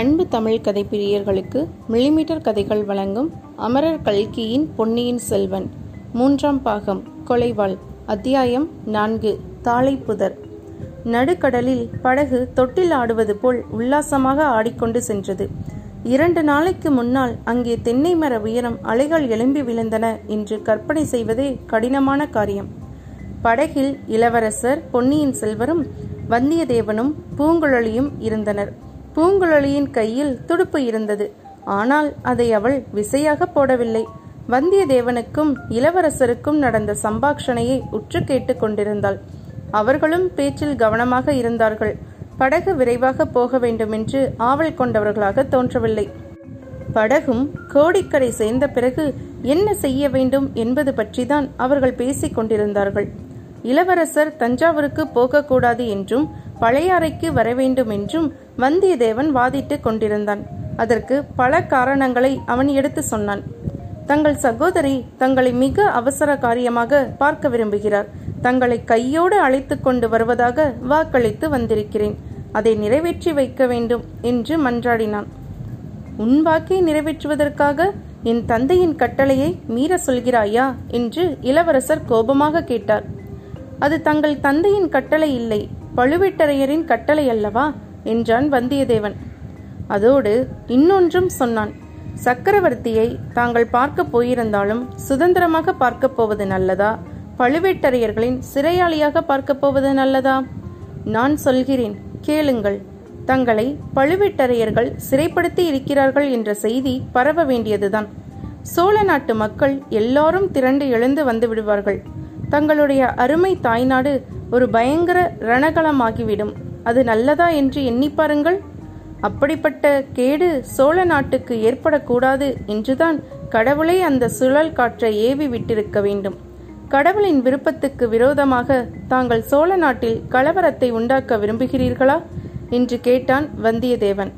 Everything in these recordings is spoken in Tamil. அன்பு தமிழ் கதை பிரியர்களுக்கு மில்லிமீட்டர் கதைகள் வழங்கும் அமரர் கல்கியின் பொன்னியின் செல்வன் 3ஆம் பாகம் கொலைவாள், அத்தியாயம் 4 தாளைப்புதர். நடுக்கடலில் படகு தொட்டில் ஆடுவது போல் உல்லாசமாக ஆடிக்கொண்டு சென்றது. 2 நாளைக்கு முன்னால் அங்கே தென்னை மர உயரம் அலைகள் எழும்பி விழுந்தன என்று கற்பனை செய்வதே கடினமான காரியம். படகில் இளவரசர் பொன்னியின் செல்வரும் வந்தியத்தேவனும் பூங்குழலியும் இருந்தனர். பூங்குழலியின் கையில் துடுப்பு இருந்தது, ஆனால் அதை அவள் விசையாக போடவில்லை. வந்தியத்தேவனுக்கும் இளவரசருக்கும் நடந்த சம்பாஷணையை உற்று கேட்டு கொண்டிருந்தாள். அவர்களும் பேச்சில் கவனமாக இருந்தார்கள். படகு விரைவாக போக வேண்டுமென்று ஆவல் கொண்டவர்களாக தோன்றவில்லை. படகும் கோடிக்கரை சேர்ந்த பிறகு என்ன செய்ய வேண்டும் என்பது பற்றிதான் அவர்கள் பேசிக் கொண்டிருந்தார்கள். இளவரசர் தஞ்சாவூருக்கு போகக்கூடாது என்றும் பழையாறைக்கு வரவேண்டும் என்றும் வந்தியத்தேவன் வாதிட்டு கொண்டிருந்தான். அதற்கு பல காரணங்களை அவன் எடுத்து சொன்னான். தங்கள் சகோதரி தங்களை மிக அவசர காரியமாக பார்க்க விரும்புகிறார். தங்களை கையோடு அழைத்து கொண்டு வருவதாக வாக்களித்து வந்திருக்கிறேன். அதை நிறைவேற்றி வைக்க வேண்டும் என்று மன்றாடினான். உன் வாக்கை நிறைவேற்றுவதற்காக என் தந்தையின் கட்டளையை மீற சொல்கிறாயா என்று இளவரசர் கோபமாக கேட்டார். அது தங்கள் தந்தையின் கட்டளை இல்லை, பழுவேட்டரையரின் கட்டளை அல்லவா என்றான் வந்தியத்தேவன். அதோடு இன்னொன்றும் சொன்னான். சக்கரவர்த்தியை தாங்கள் பார்க்க போயிருந்தாலும் சுதந்திரமாக பார்க்க போவது நல்லதா, பழுவேட்டரையர்களின் சிறையாளியாக பார்க்க போவது நல்லதா? நான் சொல்கிறேன் கேளுங்கள். தங்களை பழுவேட்டரையர்கள் சிறைப்படுத்தி இருக்கிறார்கள் என்ற செய்தி பரவ வேண்டியதுதான். சோழ நாட்டு மக்கள் எல்லாரும் திரண்டு எழுந்து வந்து விடுவார்கள். தங்களுடைய அருமை தாய்நாடு ஒரு பயங்கர ரணகலமாகிவிடும். அது நல்லதா என்று எண்ணி பாருங்கள். அப்படிப்பட்ட கேடு சோழ நாட்டுக்கு ஏற்படக்கூடாது என்றுதான் கடவுளை அந்த சுழல் காற்றை ஏவி விட்டிருக்க வேண்டும். கடவுளின் விருப்பத்துக்கு விரோதமாக தாங்கள் சோழ நாட்டில் கலவரத்தை உண்டாக்க விரும்புகிறீர்களா என்று கேட்டான் வந்தியத்தேவன்.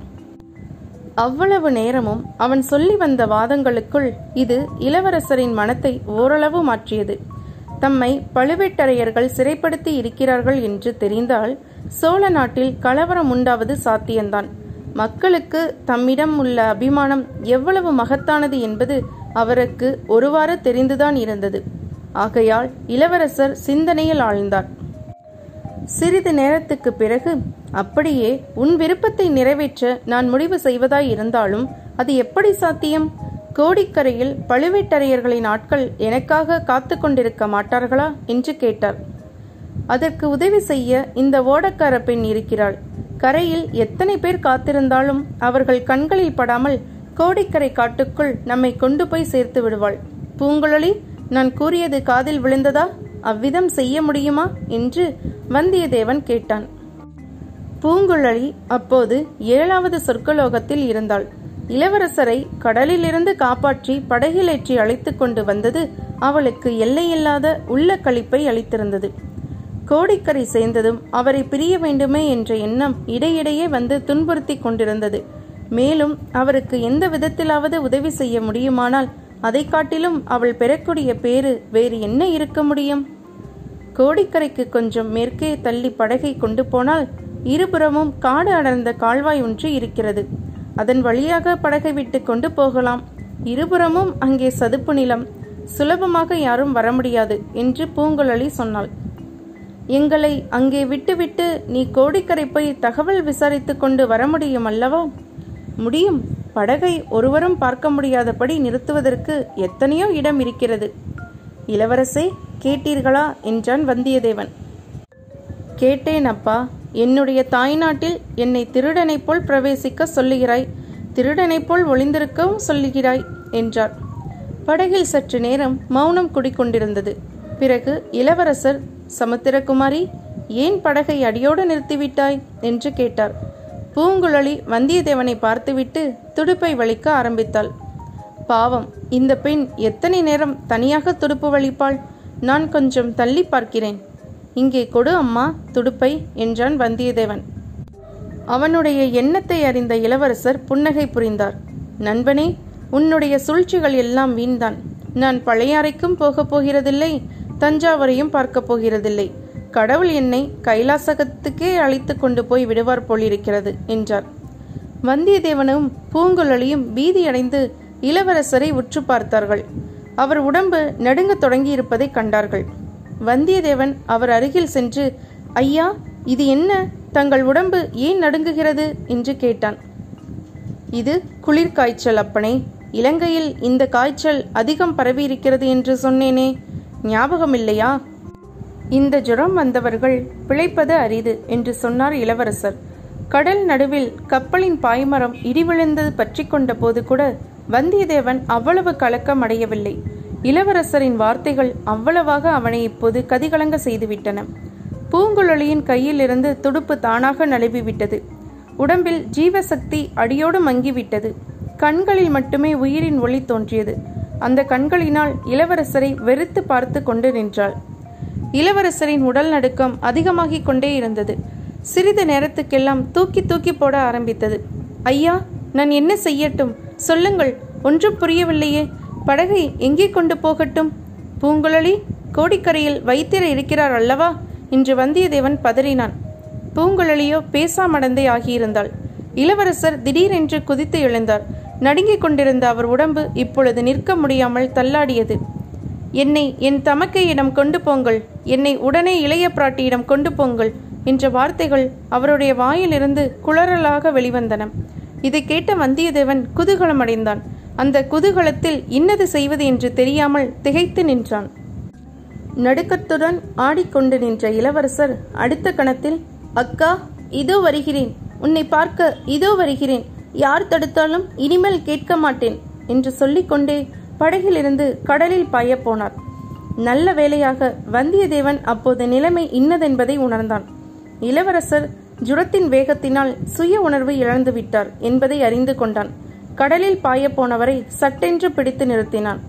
அவ்வளவு நேரமும் அவன் சொல்லி வந்த வாதங்களுக்குள் இது இளவரசரின் மனத்தை ஓரளவு மாற்றியது. தம்மை பழுவேட்டரையர்கள் சிறைப்படுத்தி இருக்கிறார்கள் என்று தெரிந்தால் சோழ நாட்டில் கலவரம் உண்டாவது சாத்தியம்தான். மக்களுக்கு தம்மிடம் உள்ள அபிமானம் எவ்வளவு மகத்தானது என்பது அவருக்கு ஒருவாறு தெரிந்துதான் இருந்தது. ஆகையால் இளவரசர் சிந்தனையில் ஆழ்ந்தார். சிறிது நேரத்துக்கு பிறகு, அப்படியே உன் விருப்பத்தை நிறைவேற்ற நான் முடிவு செய்வதாய் இருந்தாலும் அது எப்படி சாத்தியம்? கோடிக்கரையில் பழுவேட்டரையர்களின் ஆட்கள் எனக்காக காத்து கொண்டிருக்க மாட்டார்களா என்று கேட்டார். அதற்கு உதவி செய்ய இந்த ஓடக்கார பெண் இருக்கிறாள். கரையில் எத்தனை பேர் காத்திருந்தாலும் அவர்கள் கண்களில் படாமல் கோடிக்கரை காட்டுக்குள் நம்மை கொண்டு போய் சேர்த்து விடுவாள். பூங்குழலி, நான் கூறியது காதில் விழுந்ததா? அவ்விதம் செய்ய முடியுமா என்று வந்தியத்தேவன் கேட்டான். பூங்குழலி அப்போது 7வது சொர்க்கலோகத்தில் இருந்தாள். இளவரசரை கடலிலிருந்து காப்பாற்றி படகிலேற்றி அழைத்து கொண்டு வந்தது அவளுக்கு எல்லையில்லாத உள்ள களிப்பை அளித்திருந்தது. கோடிக்கரை சேர்ந்ததும் அவரை பிரிய வேண்டுமே என்ற எண்ணம் இடையிடையே வந்து துன்புறுத்தி கொண்டிருந்தது. மேலும் அவருக்கு எந்த விதத்திலாவது உதவி செய்ய முடியுமானால் அதை காட்டிலும் அவள் பெறக்கூடிய பேறு வேறு என்ன இருக்க முடியும்? கோடிக்கரைக்கு கொஞ்சம் மேற்கே தள்ளி படகை கொண்டு போனால் இருபுறமும் காடு அடர்ந்த கால்வாய் ஒன்று இருக்கிறது. அதன் வழியாக படகை விட்டு கொண்டு போகலாம். இருபுறமும் அங்கே சதுப்பு நிலம், சுலபமாக யாரும் வர முடியாது என்று பூங்குழலி சொன்னாள். எங்களை அங்கே விட்டுவிட்டு நீ கோடிக்கரை போய் தகவல் விசாரித்து கொண்டு வர முடியும் அல்லவா? முடியும். படகை ஒருவரும் பார்க்க முடியாதபடி நிறுத்துவதற்கு எத்தனையோ இடம் இருக்கிறது. இளவரசே, கேட்டீர்களா என்றான் வந்தியத்தேவன். கேட்டேன் அப்பா. என்னுடைய தாய்நாட்டில் என்னை திருடனைப் போல் பிரவேசிக்க சொல்லுகிறாய், திருடனைப் போல் ஒளிந்திருக்கவும் சொல்லுகிறாய் என்றார். படகில் சற்று நேரம் மௌனம் குடிக்கொண்டிருந்தது. பிறகு இளவரசர், சமுத்திரகுமாரி, ஏன் படகை அடியோடு நிறுத்திவிட்டாய் என்று கேட்டார். பூங்குழலி வந்தியத்தேவனை பார்த்துவிட்டு துடுப்பை வலிக்க ஆரம்பித்தாள். பாவம், இந்த பெண் எத்தனை நேரம் தனியாக துடுப்பு வலிப்பாள்? நான் கொஞ்சம் தள்ளி பார்க்கிறேன். இங்கே கொடு அம்மா துடுப்பை என்றான் வந்தியத்தேவன். அவனுடைய எண்ணத்தை அறிந்த இளவரசர் புன்னகை புரிந்தார். நண்பனே, உன்னுடைய சூழ்ச்சிகள் எல்லாம் வீண்தான். நான் பழையாறைக்கும் போகப் போகிறதில்லை, தஞ்சாவூரையும் பார்க்கப் போகிறதில்லை. கடவுள் என்னை கைலாசகத்துக்கே அழைத்து கொண்டு போய் விடுவார் போலிருக்கிறது என்றார். வந்தியத்தேவனும் பூங்குழலியும் பீதியடைந்து இளவரசரை உற்று பார்த்தார்கள். அவர் உடம்பு நடுங்க தொடங்கி இருப்பதை கண்டார்கள். வந்தியத்தேவன் அவர் அருகில் சென்று, ஐயா, இது என்ன? தங்கள் உடம்பு ஏன் நடுங்குகிறது என்று கேட்டான். இது குளிர் காய்ச்சல் அப்பனே. இலங்கையில் இந்த காய்ச்சல் அதிகம் பரவியிருக்கிறது என்று சொன்னேனே, ஞாபகமில்லையா? இந்த ஜுரம் வந்தவர்கள் பிழைப்பது அரிது என்று சொன்னார் இளவரசர். கடல் நடுவில் கப்பலின் பாய்மரம் இடிவிழுந்தது பற்றி கொண்ட போது கூட வந்தியத்தேவன் அவ்வளவு கலக்கம் அடையவில்லை. இளவரசரின் வார்த்தைகள் அவ்வளவாக அவனை இப்போது கதிகலங்க செய்துவிட்டன. பூங்குழலியின் கையில் இருந்து துடுப்பு தானாக நழுவிவிட்டது. உடம்பில் ஜீவசக்தி அடியோடு மங்கிவிட்டது. கண்களில் மட்டுமே உயிரின் ஒளி தோன்றியது. அந்த கண்களினால் இளவரசரை வெறுத்து பார்த்து கொண்டு நின்றாள். இளவரசரின் உடல் நடுக்கம் அதிகமாகிக் கொண்டே இருந்தது. சிறிது நேரத்துக்கெல்லாம் தூக்கி தூக்கி போட ஆரம்பித்தது. ஐயா, நான் என்ன செய்யட்டும்? சொல்லுங்கள், ஒன்றும் புரியவில்லையே. படகை எங்கே கொண்டு போகட்டும்? பூங்குழலி, கோடிக்கரையில் வைத்தியர் இருக்கிறார் அல்லவா என்று வந்தியத்தேவன் பதறினான். பூங்குழலியோ பேசாமடந்தே ஆகியிருந்தாள். இளவரசர் திடீரென்று குதித்து எழுந்தார். நடுங்கிக் கொண்டிருந்த அவர் உடம்பு இப்பொழுது நிற்க முடியாமல் தள்ளாடியது. என்னை என் தமக்கையிடம் கொண்டு போங்கள், என்னை உடனே இளைய பிராட்டியிடம் கொண்டு போங்கள் என்ற வார்த்தைகள் அவருடைய வாயிலிருந்து குளறலாக வெளிவந்தன. இதை கேட்ட வந்தியத்தேவன் குதூகலம் அடைந்தான். அந்த குதூகலத்தில் இன்னது செய்வது என்று தெரியாமல் திகைத்து நின்றான். நடுக்கத்துடன் ஆடிக்கொண்டு நின்ற இளவரசர் அடுத்த கணத்தில், அக்கா, இதோ வருகிறேன், உன்னை பார்க்க இதோ வருகிறேன், யார் தடுத்தாலும் இனிமேல் கேட்க மாட்டேன் என்று சொல்லிக்கொண்டே படகிலிருந்து கடலில் பாய போனார். நல்ல வேளையாக வந்தியத்தேவன் அப்போது நிலைமை இன்னதென்பதை உணர்ந்தான். இளவரசர் ஜுரத்தின் வேகத்தினால் சுய உணர்வு இழந்துவிட்டார் என்பதை அறிந்து கொண்டான். கடலில் பாய போனவரை சட்டென்று பிடித்து நிறுத்தினான்.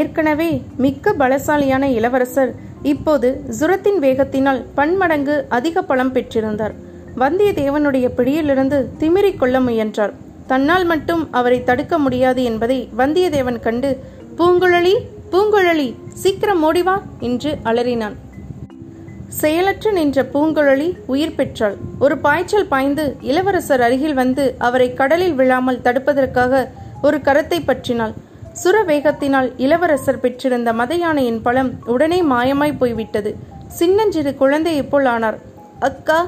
ஏற்கனவே மிக்க பலசாலியான இளவரசர் இப்போது ஜுரத்தின் வேகத்தினால் பன்மடங்கு அதிக பலம் பெற்றிருந்தார். வந்தியத்தேவனுடைய பிடியிலிருந்து திமிரிக் கொள்ள முயன்றார். தன்னால் மட்டும் அவரை தடுக்க முடியாது என்பதை வந்தியத்தேவன் கண்டு, பூங்குழலி, பூங்குழலி, சீக்கிரம் ஓடிவா என்று அலறினான். செயலற்று நின்ற பூங்குழலி உயிர் பெற்றாள். ஒரு பாய்ச்சல் பாய்ந்து இளவரசர் அருகில் வந்து அவரை கடலில் விழாமல் தடுப்பதற்காக ஒரு கரத்தை பற்றினாள். சுர வேகத்தினால் இளவரசர் பெற்றிருந்த மதயானையின் பலம் உடனே மாயமாய் போய்விட்டது. சின்னஞ்சிறு குழந்தையை போல் ஆனார். அக்கா,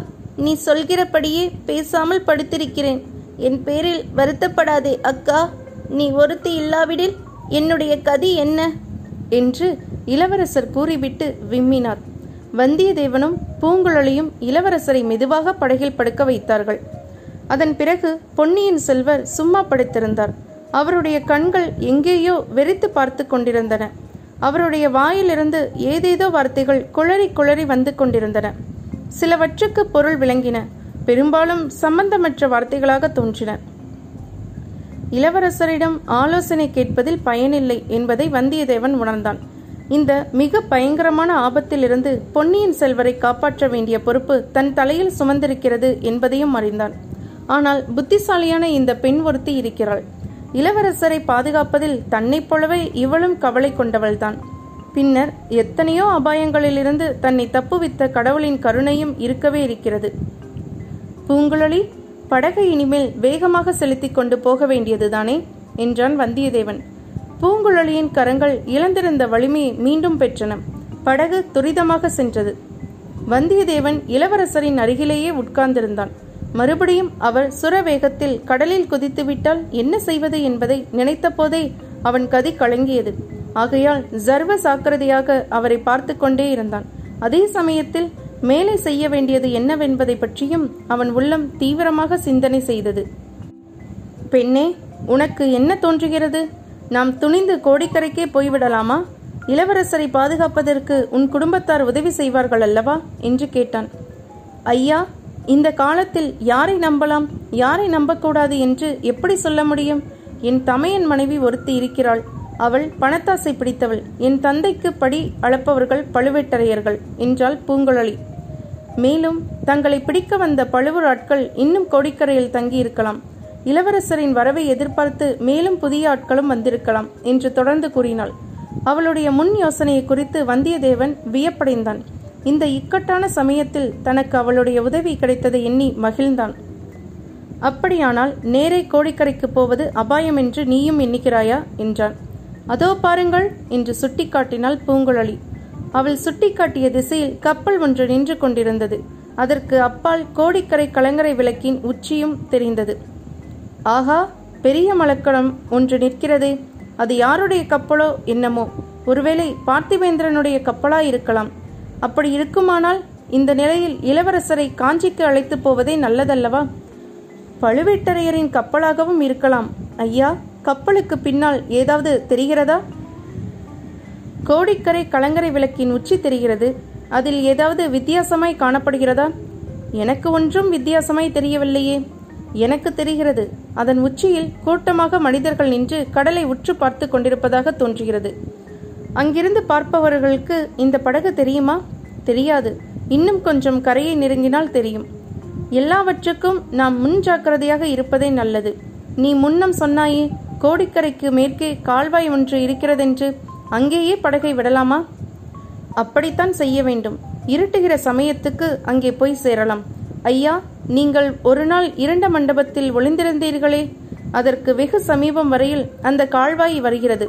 நீ சொல்கிறபடியே பேசாமல் படுத்திருக்கிறேன். என் பேரில் வருத்தப்படாதே அக்கா. நீ ஒருத்தி இல்லாவிடில் என்னுடைய கதி என்ன என்று இளவரசர் கூறிவிட்டு விம்மினார். வந்தியத்தேவனும் பூங்குழலியும் இளவரசரை மெதுவாக படகில் படுக்க வைத்தார்கள். அதன் பிறகு பொன்னியின் செல்வர் சும்மா படுத்திருந்தார். அவருடைய கண்கள் எங்கேயோ வெறித்து பார்த்து கொண்டிருந்தன. அவருடைய வாயிலிருந்து ஏதேதோ வார்த்தைகள் குளறி குளறி வந்து கொண்டிருந்தன. சிலவற்றுக்கு பொருள் விளங்கின, பெரும்பாலும் சம்பந்தமற்ற வார்த்தைகளாக தோன்றின. இளவரசரிடம் ஆலோசனை கேட்பதில் பயனில்லை என்பதை வந்தியத்தேவன் உணர்ந்தான். இந்த மிக பயங்கரமான ஆபத்திலிருந்து பொன்னியின் செல்வரை காப்பாற்ற வேண்டிய பொறுப்பு தன் தலையில் சுமந்திருக்கிறது என்பதையும் அறிந்தான். ஆனால் புத்திசாலியான இந்த பெண் ஒருத்தி இருக்கிறாள். இளவரசரை பாதுகாப்பதில் தன்னைப் போலவே இவளும் கவலை கொண்டவள்தான். பின்னர் எத்தனையோ அபாயங்களிலிருந்து தன்னை தப்புவித்த கடவுளின் கருணையும் இருக்கவே இருக்கிறது. பூங்குழலி, படகை இனிமேல் வேகமாக செலுத்தி கொண்டு போக வேண்டியதுதானே என்றான் வந்தியத்தேவன். பூங்குழலியின் கரங்கள் இழந்திருந்த வலிமையை மீண்டும் பெற்றன. படகு துரிதமாக சென்றது. வந்தியத்தேவன் இளவரசரின் அருகிலேயே உட்கார்ந்திருந்தான். மறுபடியும் அவர் சுரவேகத்தில் கடலில் குதித்துவிட்டால் என்ன செய்வது என்பதை நினைத்த போதே அவன் கதி கலங்கியது. ஆகையால் சர்வ சாக்கிரதையாக அவரை பார்த்து கொண்டே இருந்தான். அதே சமயத்தில் மேலே செய்ய வேண்டியது என்னவென்பதை பற்றியும் அவன் உள்ளம் தீவிரமாக சிந்தனை செய்தது. பெண்ணே, உனக்கு என்ன தோன்றுகிறது? நாம் துணிந்து கோடிக்கரைக்கே போய்விடலாமா? இளவரசரை பாதுகாப்பதற்கு உன் குடும்பத்தார் உதவி செய்வார்கள் அல்லவா என்று கேட்டான். ஐயா, இந்த காலத்தில் யாரை நம்பலாம், யாரை நம்பக்கூடாது என்று எப்படி சொல்ல முடியும்? என் தமையன் மனைவி ஒருத்தி இருக்கிறாள். அவள் பணத்தாசை பிடித்தவள். என் தந்தைக்கு படி அளப்பவர்கள் பழுவேட்டரையர்கள் என்றாள் பூங்குழலி. மேலும் தங்களை பிடிக்க வந்த பழுவூர் ஆட்கள் இன்னும் கோடிக்கரையில் தங்கியிருக்கலாம். இளவரசரின் வரவை எதிர்பார்த்து மேலும் புதிய ஆட்களும் வந்திருக்கலாம் என்று தொடர்ந்து கூறினாள். அவளுடைய முன் யோசனையை குறித்து வந்தியத்தேவன் வியப்படைந்தான். இந்த இக்கட்டான சமயத்தில் தனக்கு அவளுடைய உதவி கிடைத்ததை எண்ணி மகிழ்ந்தான். அப்படியானால் நேரே கோடிக்கரைக்கு போவது அபாயம் என்று நீயும் எண்ணிக்கிறாயா என்றான். அதோ பாருங்கள் என்று சுட்டி காட்டினாள் பூங்குழலி. அவள் சுட்டி காட்டிய திசையில் கப்பல் ஒன்று நின்று கொண்டிருந்தது. அதற்கு அப்பால் கோடிக்கரை கலங்கரை விளக்கின் உச்சியும் தெரிந்தது. ஆஹா, பெரிய மலக்கணம் ஒன்று நிற்கிறதே, அது யாருடைய கப்பலோ என்னமோ, ஒருவேளை பார்த்திவேந்திரனுடைய கப்பலாயிருக்கலாம். அப்படி இருக்குமானால் இந்த நிலையில் இளவரசரை காஞ்சிக்கு அழைத்து போவதே நல்லதல்லவா? பழுவேட்டரையரின் கப்பலாகவும் இருக்கலாம். ஐயா, கப்பலுக்கு பின்னால் ஏதாவது தெரிகிறதா? கோடிக்கரை கலங்கரை விளக்கின் உச்சி தெரிகிறது. அதில் ஏதாவது வித்தியாசமாய் காணப்படுகிறதா? எனக்கு ஒன்றும் வித்தியாசமாய் தெரியவில்லையே. எனக்கு தெரிகிறது. அதன் உச்சியில் கூட்டமாக மனிதர்கள் நின்று கடலை உற்று பார்த்து கொண்டிருப்பதாக தோன்றுகிறது. அங்கிருந்து பார்ப்பவர்களுக்கு இந்த படகு தெரியுமா? தெரியாது. இன்னும் கொஞ்சம் கரையை நெருங்கினால் தெரியும். எல்லாவற்றுக்கும் நாம் முன் ஜாக்கிரதையாக இருப்பதே நல்லது. நீ முன்னம் சொன்னாயே, கோடிக்கரைக்கு மேற்கே கால்வாய் ஒன்று இருக்கிறதென்று. அங்கேயே படகை விடலாமா? அப்படித்தான் செய்ய வேண்டும். இருட்டுகிற சமயத்துக்கு அங்கே போய் சேரலாம். ஐயா, நீங்கள் ஒரு நாள் இரண்ட மண்டபத்தில் ஒளிந்திருந்தீர்களே, அதற்கு வெகு சமீபம் வரையில் அந்த கால்வாய் வருகிறது.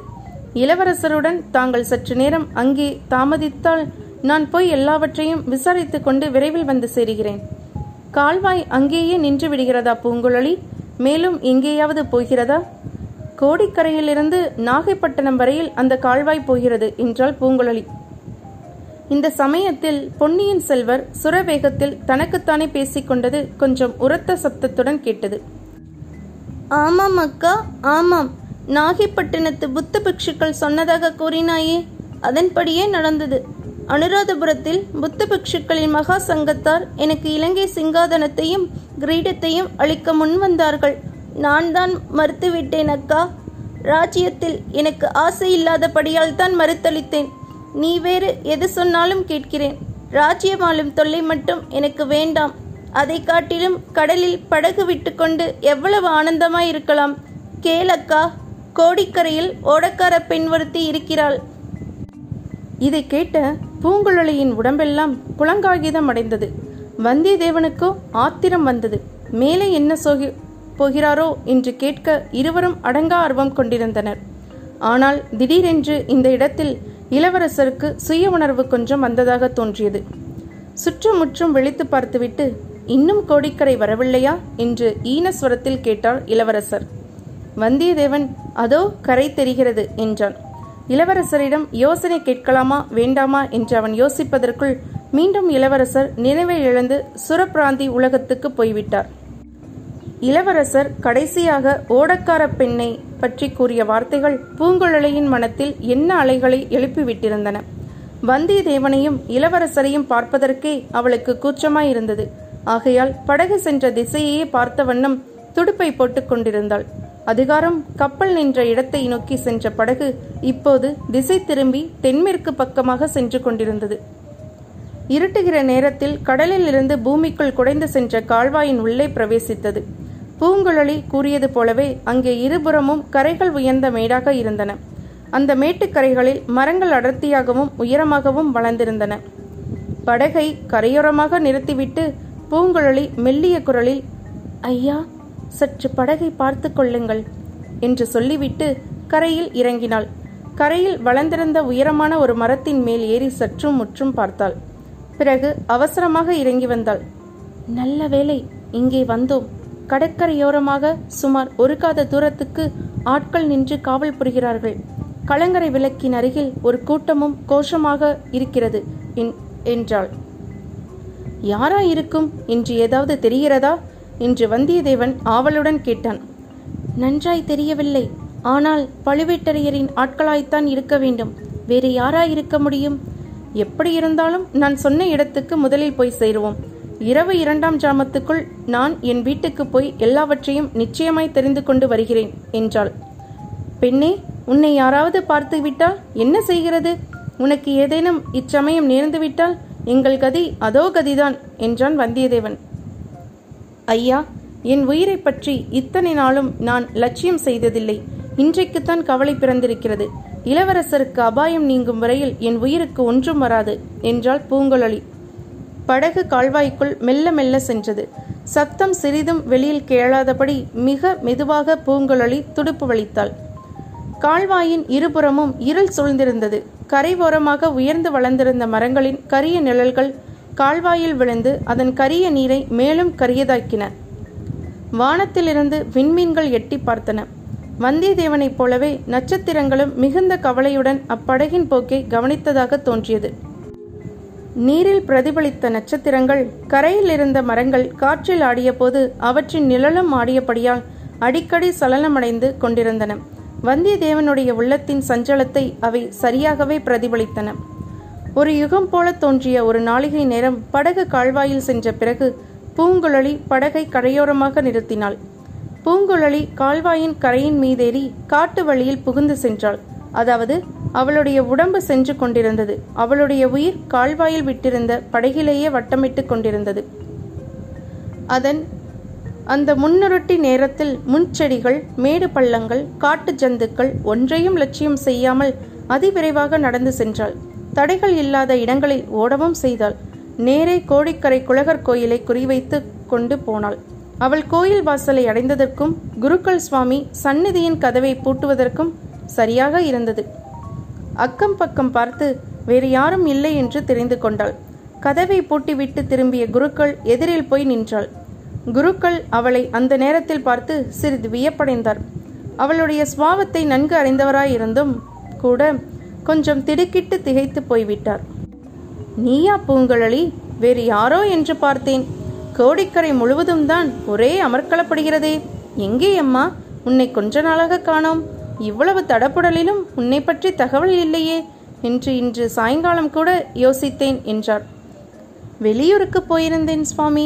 இளவரசருடன் தாங்கள் சற்று நேரம் அங்கே தாமதித்தால் நான் போய் எல்லாவற்றையும் விசாரித்து கொண்டு விரைவில் வந்து சேருகிறேன். கால்வாய் அங்கேயே நின்று விடுகிறதா பூங்குழலி? மேலும் எங்கேயாவது போகிறதா? கோடிக்கரையிலிருந்து நாகைப்பட்டினம் வரையில் அந்த கால்வாய் போகிறது என்றாள் பூங்குழலி. இந்த சமயத்தில் பொன்னியின் செல்வர் சுரவேகத்தில் தனக்குத்தானே பேசிக்கொண்டது கொஞ்சம் உரத்த சப்தத்துடன் கேட்டது. ஆமாம் அக்கா, ஆமாம். நாகைப்பட்டினத்து புத்த பிக்ஷுக்கள் சொன்னதாக கூறினாயே, அதன்படியே நடந்தது. அனுராதபுரத்தில் புத்த பிக்ஷுக்களின் மகா சங்கத்தார் எனக்கு இலங்கை சிங்காதனத்தையும் கிரீடத்தையும் அளிக்க முன்வந்தார்கள். நான் தான் மறுத்துவிட்டேன் அக்கா. ராஜ்யத்தில் எனக்கு ஆசை இல்லாதபடியால் தான் மறுத்தளித்தேன். நீ வேறு எது சொன்னாலும் கேட்கிறேன். ராஜ்யமாலும் தொல்லை மட்டும் எனக்கு வேண்டாம். அதை காட்டிலும் கடலில் படகு விட்டு கொண்டு எவ்வளவு ஆனந்தமாயிருக்கலாம். கேளக்கா, கோடிக்கரையில் ஓடக்கார பெண் ஒருத்தி இருக்கிறாள். இதை கேட்ட பூங்குழலியின் உடம்பெல்லாம் குளங்காகிதம் அடைந்தது. வந்தியத்தேவனுக்கோ ஆத்திரம் வந்தது. மேலே என்ன போகிறாரோ என்று கேட்க இருவரும் அடங்கா ஆர்வம் கொண்டிருந்தனர். ஆனால் திடீரென்று இந்த இடத்தில் இளவரசருக்கு சுய உணர்வு கொஞ்சம் வந்ததாக தோன்றியது. சுற்றுமுற்றும் விழித்து பார்த்துவிட்டு, இன்னும் கோடிக்கரை வரவில்லையா என்று ஈனஸ்வரத்தில் கேட்டார் இளவரசர். வந்தியத்தேவன் அதோ கரை தெரிகிறது என்றான். இளவரசரிடம் யோசனை கேட்கலாமா வேண்டாமா என்று அவன் யோசிப்பதற்குள் மீண்டும் இளவரசர் நினைவை இழந்து சுரப்பிராந்தி உலகத்துக்கு போய்விட்டார். இளவரசர் கடைசியாக ஓடக்கார பெண்ணை பற்றி கூறிய வார்த்தைகள் பூங்குழலியின் மனத்தில் என்ன அலைகளை எழுப்பிவிட்டிருந்தன. வந்தியத்தேவனையும் இளவரசரையும் பார்ப்பதற்கே அவளுக்கு கூச்சமாயிருந்தது. ஆகையால் படகு சென்ற திசையையே பார்த்த வண்ணம் துடுப்பை போட்டுக் கொண்டிருந்தாள். அதிகாரம் கப்பல் நின்ற இடத்தை நோக்கி சென்ற படகு இப்போது திசை திரும்பி தென்மேற்கு பக்கமாக சென்று கொண்டிருந்தது. இருட்டுகிற நேரத்தில் கடலில் இருந்து பூமிக்குள் குடைந்து சென்ற கால்வாயின் உள்ளே பிரவேசித்தது. பூங்குழலி கூறியது போலவே அங்கே இருபுறமும் கரைகள் உயர்ந்த மேடாக இருந்தன. அந்த மேட்டுக்கரைகளில் மரங்கள் அடர்த்தியாகவும் உயரமாகவும் வளர்ந்திருந்தன. படகை கரையோரமாக நிறுத்திவிட்டு பூங்குழலி மெல்லிய குரலில், ஐயா, சற்று படகை பார்த்து கொள்ளுங்கள் என்று சொல்லிவிட்டு கரையில் இறங்கினாள். கரையில் வளர்ந்திருந்த உயரமான ஒரு மரத்தின் மேல் ஏறி சற்றும் முற்றும் பார்த்தாள். பிறகு அவசரமாக இறங்கி வந்தாள். நல்ல வேளை இங்கே வந்தோம். கடற்கரையோரமாக சுமார் ஒரு காத தூரத்துக்கு ஆட்கள் நின்று காவல் புரிகிறார்கள். கலங்கரை விளக்கின் அருகில் ஒரு கூட்டமும் கோஷமாக இருக்கிறது என்றாள். யாரா இருக்கும் என்று ஏதாவது தெரிகிறதா என்று வந்தியத்தேவன் ஆவலுடன் கேட்டான். நன்றாய் தெரியவில்லை. ஆனால் பழுவேட்டரையரின் ஆட்களாய்த்தான் இருக்க வேண்டும். வேறு யாராய் இருக்க முடியும்? எப்படி இருந்தாலும் நான் சொன்ன இடத்துக்கு முதலில் போய் சேருவோம். இரவு 2ஆம் ஜாமத்துக்குள் நான் என் வீட்டுக்கு போய் எல்லாவற்றையும் நிச்சயமாய் தெரிந்து கொண்டு வருகிறேன் என்றாள். பெண்ணே, உன்னை யாராவது பார்த்து விட்டால் என்ன செய்கிறது? உனக்கு ஏதேனும் இச்சமயம் நேர்ந்துவிட்டால் எங்கள் கதி அதோ கதிதான் என்றான் வந்தியத்தேவன். ஐயா, என் உயிரை பற்றி இத்தனை நாளும் நான் லட்சியம் செய்ததில்லை. இன்றைக்குத்தான் கவலை பிறந்திருக்கிறது. இளவரசருக்கு அபாயம் நீங்கும் வரையில் என் உயிருக்கு ஒன்றும் வராது என்றாள் பூங்குழலி. படகு கால்வாய்க்குள் மெல்ல மெல்ல சென்றது. சத்தம் சிறிதும் வெளியில் கேளாதபடி மிக மெதுவாக பூங்குழலி துடுப்பு வலித்தாள். கால்வாயின் இருபுறமும் இருள் சூழ்ந்திருந்தது. கரைவோரமாக உயர்ந்து வளர்ந்திருந்த மரங்களின் கரிய நிழல்கள் கால்வாயில் விழுந்து அதன் கரிய நீரை மேலும் கரியதாக்கின. வானத்திலிருந்து விண்மீன்கள் எட்டி பார்த்தன. வந்தியத்தேவனைப் போலவே நட்சத்திரங்களும் மிகுந்த கவலையுடன் அப்படகின் போக்கை கவனித்ததாக தோன்றியது. நீரில் பிரதிபலித்த நட்சத்திரங்கள் கரையில் இருந்த மரங்கள் காற்றில் ஆடியபோது அவற்றின் நிழலும் ஆடியபடியால் அடிக்கடி சலனமடைந்து கொண்டிருந்தன. வந்தியத்தேவனுடைய உள்ளத்தின் சஞ்சலத்தை அவை சரியாகவே பிரதிபலித்தன. ஒரு யுகம் போல தோன்றிய ஒரு நாளிகை நேரம் படகு கால்வாயில் சென்ற பிறகு பூங்குழலி படகை கரையோரமாக நிறுத்தினாள். பூங்குழலி கால்வாயின் கரையின் மீதேறி காட்டு வழியில் புகுந்து சென்றாள். அதாவது அவளுடைய உடம்பு சென்று கொண்டிருந்தது. அவளுடைய உயிர் கால்வாயில் விட்டிருந்த படகிலேயே வட்டமிட்டு கொண்டிருந்தது. அந்த முன்னுருட்டி நேரத்தில் முன்செடிகள், மேடு பள்ளங்கள், காட்டு ஜந்துக்கள் ஒன்றையும் லட்சியம் செய்யாமல் அதிவிரைவாக நடந்து சென்றாள். தடைகள் இல்லாத இடங்களில் ஓடவும் செய்தாள். நேரே கோடிக்கரை குலகர் கோயிலை குறிவைத்து கொண்டு போனாள். அவள் கோயில் வாசலை அடைந்ததற்கும் குருக்கள் சுவாமி சந்நிதியின் கதவை பூட்டுவதற்கும் சரியாக இருந்தது. அக்கம் பக்கம் பார்த்து வேறு யாரும் இல்லை என்று தெரிந்து கொண்டாள். கதவை பூட்டிவிட்டு திரும்பிய குருக்கள் எதிரில் போய் நின்றாள். குருக்கள் அவளை அந்த நேரத்தில் பார்த்து சிறிது வியப்படைந்தார். அவளுடைய சுபாவத்தை நன்கு அறிந்தவராயிருந்தும் கூட கொஞ்சம் திடுக்கிட்டு திகைத்து போய்விட்டார். நீயா பூங்குழலி? வேறு யாரோ என்று பார்த்தேன். கோடிக்கரை முழுவதும் தான் ஒரே அமர்க்களப்படுகிறதே. எங்கே அம்மா, உன்னை கொஞ்ச நாளாக காணோம். இவ்வளவு தடப்புடலிலும் உன்னை பற்றி தகவல் இல்லையே என்று இன்று சாயங்காலம் கூட யோசித்தேன் என்றார். வெளியூருக்கு போயிருந்தேன் சுவாமி.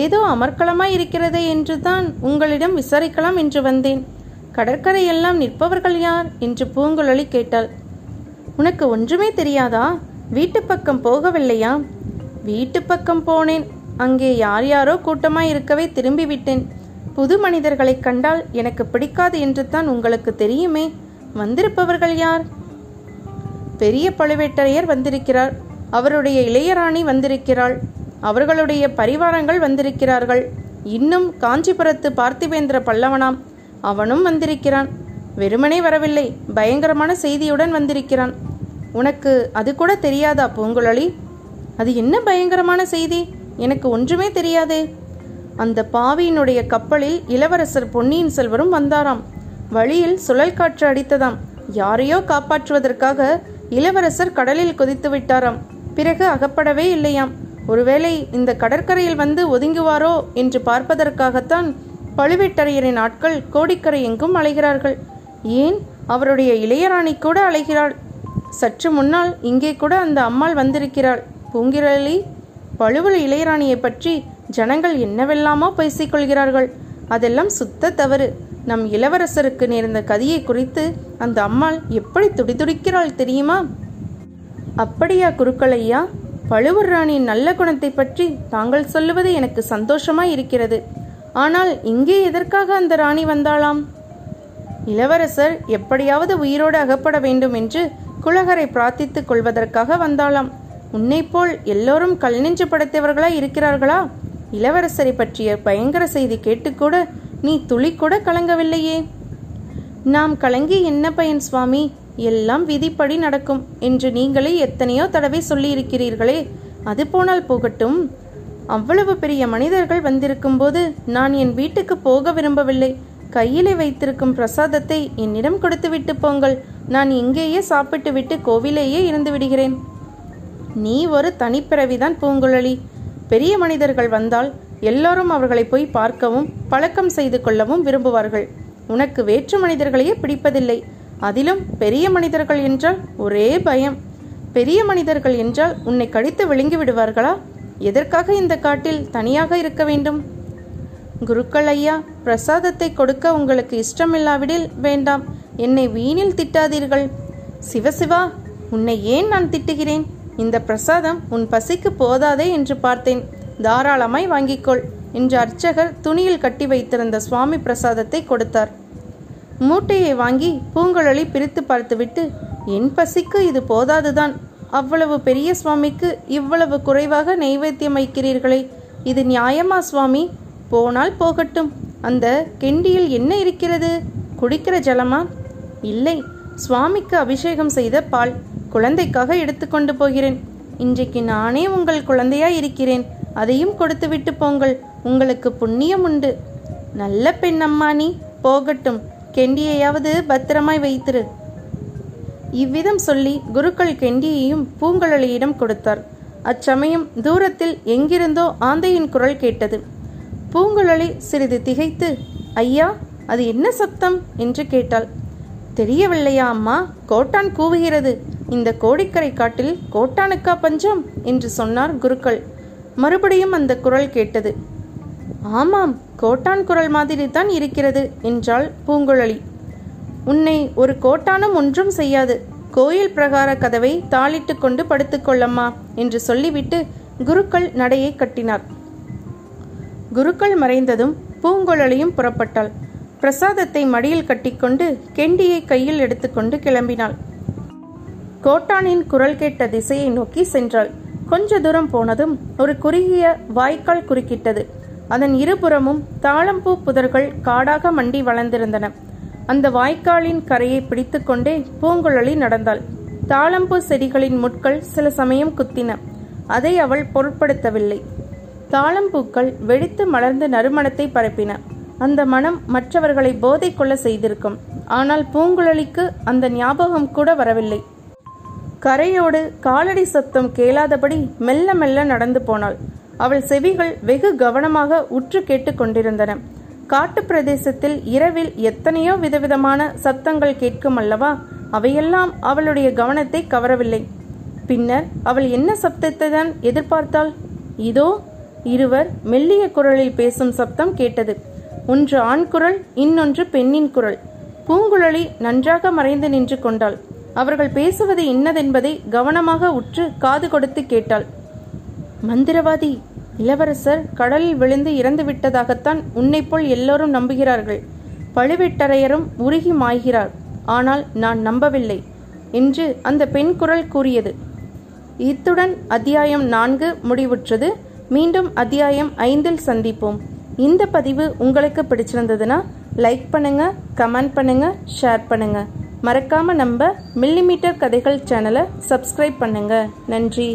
ஏதோ அமர்க்களமாய் இருக்கிறதே என்று தான் உங்களிடம் விசாரிக்கலாம் என்று வந்தேன். கடற்கரையெல்லாம் நிற்பவர்கள் யார் என்று பூங்குழலி கேட்டாள். உனக்கு ஒன்றுமே தெரியாதா? வீட்டு பக்கம் போகவில்லையா? வீட்டு பக்கம் போனேன். அங்கே யார் யாரோ கூட்டமாய் இருக்கவே திரும்பிவிட்டேன். புது மனிதர்களை கண்டால் எனக்கு பிடிக்காது என்று தான் உங்களுக்கு தெரியுமே. வந்திருப்பவர்கள் யார்? பெரிய பழுவேட்டரையர் வந்திருக்கிறார். அவருடைய இளையராணி வந்திருக்கிறாள். அவர்களுடைய பரிவாரங்கள் வந்திருக்கிறார்கள். இன்னும் காஞ்சிபுரத்து பார்த்திபேந்திர பல்லவனாம், அவனும் வந்திருக்கிறான். வெறுமனே வரவில்லை, பயங்கரமான செய்தியுடன் வந்திருக்கிறான். உனக்கு அது கூட தெரியாதா பூங்குழலி? அது என்ன பயங்கரமான செய்தி? எனக்கு ஒன்றுமே தெரியாதே. அந்த பாவியினுடைய கப்பலில் இளவரசர் பொன்னியின் செல்வரும் வந்தாராம். வழியில் சுழல் காற்று அடித்ததாம். யாரையோ காப்பாற்றுவதற்காக இளவரசர் கடலில் குதித்து விட்டாராம். பிறகு அகப்படவே இல்லையாம். ஒருவேளை இந்த கடற்கரையில் வந்து ஒதுங்குவாரோ என்று பார்ப்பதற்காகத்தான் பழுவேட்டரையரின் ஆட்கள் கோடிக்கரை எங்கும் அலைகிறார்கள். ஏன், அவருடைய இளையராணி கூட அலைகிறாள். சற்று முன்னால் இங்கே கூட அந்த அம்மாள் வந்திருக்கிறாள். பூங்குழலி, பழுவல் இளையராணியை பற்றி ஜனங்கள் என்னவெல்லாமோ பேசிக்கொள்கிறார்கள். அதெல்லாம் சுத்த தவறு. நம் இளவரசருக்கு நேர்ந்த கதியை குறித்து அந்த அம்மாள் எப்படி துடிதுடிக்கிறாள் தெரியுமா? அப்படியா குருக்களையா? பழுவூர் ராணியின் நல்ல குணத்தை பற்றி தாங்கள் சொல்லுவது எனக்கு சந்தோஷமாய் இருக்கிறது. ஆனால் இங்கே எதற்காக அந்த ராணி வந்தாளாம்? இளவரசர் எப்படியாவது உயிரோடு அகப்பட வேண்டும் என்று குலகரை பிரார்த்தித்துக் கொள்வதற்காக வந்தாளாம். உன்னை போல் எல்லோரும் கல் நெஞ்சு படைத்தவர்களாய் இருக்கிறார்களா? இளவரசரை பற்றிய பயங்கர செய்தி கேட்டுக்கூட நீ துளி கூட கலங்கவில்லையே. நாம் கலங்கி என்ன பயன் சுவாமி? எல்லாம் விதிப்படி நடக்கும் என்று நீங்களே எத்தனையோ தடவை சொல்லியிருக்கிறீர்களே. அது போனால் போகட்டும். அவ்வளவு பெரிய மனிதர்கள் வந்திருக்கும் போது நான் என் வீட்டுக்கு போக விரும்பவில்லை. கையிலே வைத்திருக்கும் பிரசாதத்தை என்னிடம் கொடுத்துவிட்டு போங்கள். நான் இங்கேயே சாப்பிட்டு விட்டு கோவிலேயே இருந்து விடுகிறேன். நீ ஒரு தனிப்பிறவிதான் பூங்குழலி. பெரிய மனிதர்கள் வந்தால் எல்லோரும் அவர்களை போய் பார்க்கவும் பழக்கம் செய்து கொள்ளவும் விரும்புவார்கள். உனக்கு வேற்று மனிதர்களையே பிடிப்பதில்லை. அதிலும் பெரிய மனிதர்கள் என்றால் ஒரே பயம். பெரிய மனிதர்கள் என்றால் உன்னை கடித்து விழுங்கி விடுவார்களா? எதற்காக இந்த காட்டில் தனியாக இருக்க வேண்டும்? குருக்கள் ஐயா, பிரசாதத்தை கொடுக்க உங்களுக்கு இஷ்டமில்லாவிடில் வேண்டாம். என்னை வீணில் திட்டாதீர்கள். சிவசிவா, உன்னை ஏன் நான் திட்டுகிறேன்? இந்த பிரசாதம் உன் பசிக்கு போதாதே என்று பார்த்தேன். தாராளமாய் வாங்கிக்கொள் என்று அர்ச்சகர் துணியில் கட்டி வைத்திருந்த சுவாமி பிரசாதத்தை கொடுத்தார். மூட்டையை வாங்கி பூங்குழலி பிரித்து பார்த்துவிட்டு, என் பசிக்கு இது போதாதுதான். அவ்வளவு பெரிய சுவாமிக்கு இவ்வளவு குறைவாக நைவேத்தியம் வைக்கிறீர்களே, இது நியாயமா சுவாமி? போனால் போகட்டும், அந்த கெண்டியில் என்ன இருக்கிறது? குடிக்கிற ஜலமா? இல்லை, சுவாமிக்கு அபிஷேகம் செய்த பால். குழந்தைக்காக எடுத்துக்கொண்டு போகிறேன். இன்றைக்கு நானே உங்கள் குழந்தையாய் இருக்கிறேன், அதையும் கொடுத்து விட்டு போங்கள், உங்களுக்கு புண்ணியம் உண்டு. நல்ல பெண் அம்மா, நீ போகட்டும், கெண்டியையாவது பத்திரமாய் வைத்திரு. இவ்விதம் சொல்லி குருக்கள் கெண்டியையும் பூங்குழலியிடம் கொடுத்தார். அச்சமயம் தூரத்தில் எங்கிருந்தோ ஆந்தையின் குரல் கேட்டது. பூங்குழலி சிறிது திகைத்து, ஐயா, அது என்ன சத்தம் என்று கேட்டாள். தெரியவில்லையா அம்மா, கோட்டான் கூவுகிறது. இந்த கோடிக்கரை காட்டில் கோட்டானுக்கா பஞ்சம் என்று சொன்னார் குருக்கள். மறுபடியும் அந்த குரல் கேட்டது. ஆமாம், கோட்டான் குரல் மாதிரி தான் இருக்கிறது என்றாள் பூங்குழலி. உன்னை ஒரு கோட்டானும் ஒன்றும் செய்யாது, கோயில் பிரகார கதவை தாளிட்டு கொண்டு படுத்துக்கொள்ளம்மா என்று சொல்லிவிட்டு குருக்கள் நடையை கட்டினார். குருக்கள் மறைந்ததும் பூங்குழலியும் புறப்பட்டாள். பிரசாதத்தை மடியில் கட்டிக்கொண்டு கெண்டியை கையில் எடுத்துக்கொண்டு கிளம்பினாள். கோட்டானின் குரல் கேட்ட திசையை நோக்கி சென்றாள். கொஞ்ச தூரம் போனதும் ஒரு குறுகிய வாய்க்கால் குறுக்கிட்டது. அதன் இருபுறமும் தாளம்பூ புதர்கள் காடாக மண்டி வளர்ந்திருந்தன. அந்த வாய்க்காலின் கரையை பிடித்து கொண்டே பூங்குழலி நடந்தாள். தாளம்பூ செடிகளின் முட்கள் சில சமயம் குத்தின. அதை அவள் பொருட்படுத்தவில்லை. தாளம்பூக்கள் வெடித்து மலர்ந்த நறுமணத்தை பரப்பின. அந்த மனம் மற்றவர்களை போதை கொள்ள செய்திருக்கும். ஆனால் பூங்குழலிக்கு அந்த ஞாபகம் கூட வரவில்லை. கரையோடு காலடி சத்தம் கேளாதபடி மெல்ல மெல்ல நடந்து போனாள். அவள் செவிகள் வெகு கவனமாக உற்று கேட்டு கொண்டிருந்தன. காட்டு பிரதேசத்தில் இரவில் எத்தனையோ விதவிதமான சத்தங்கள் கேட்கும் அல்லவா, அவையெல்லாம் அவளுடைய கவனத்தை கவரவில்லை. பின்னர் அவள் என்ன சப்தத்தை தான் எதிர்பார்த்தாள்? இதோ இருவர் மெல்லிய குரலில் பேசும் சப்தம் கேட்டது. ஒன்று ஆண் குரல், இன்னொன்று பெண்ணின் குரல். பூங்குழலி நன்றாக மறைந்து நின்று கொண்டாள். அவர்கள் பேசுவது இன்னதென்பதை கவனமாக உற்று காது கொடுத்து கேட்டாள். மந்திரவாதி இளவரசர் கடலில் விழுந்து இறந்து விட்டதாகத்தான் உன்னை போல் எல்லோரும் நம்புகிறார்கள். பழுவேட்டரையரும் உருகி மாய்கிறார், ஆனால் நான் நம்பவில்லை என்று அந்த பெண் குரல் கூறியது. இத்துடன் அத்தியாயம் 4 முடிவுற்றது. மீண்டும் அத்தியாயம் 5 சந்திப்போம். இந்த பதிவு உங்களுக்கு பிடிச்சிருந்ததுன்னா லைக் பண்ணுங்க, கமெண்ட் பண்ணுங்க, ஷேர் பண்ணுங்க. மறக்காம நம்ம மில்லிமீட்டர் கதைகள் சேனலை சப்ஸ்கிரைப் பண்ணுங்க. நன்றி.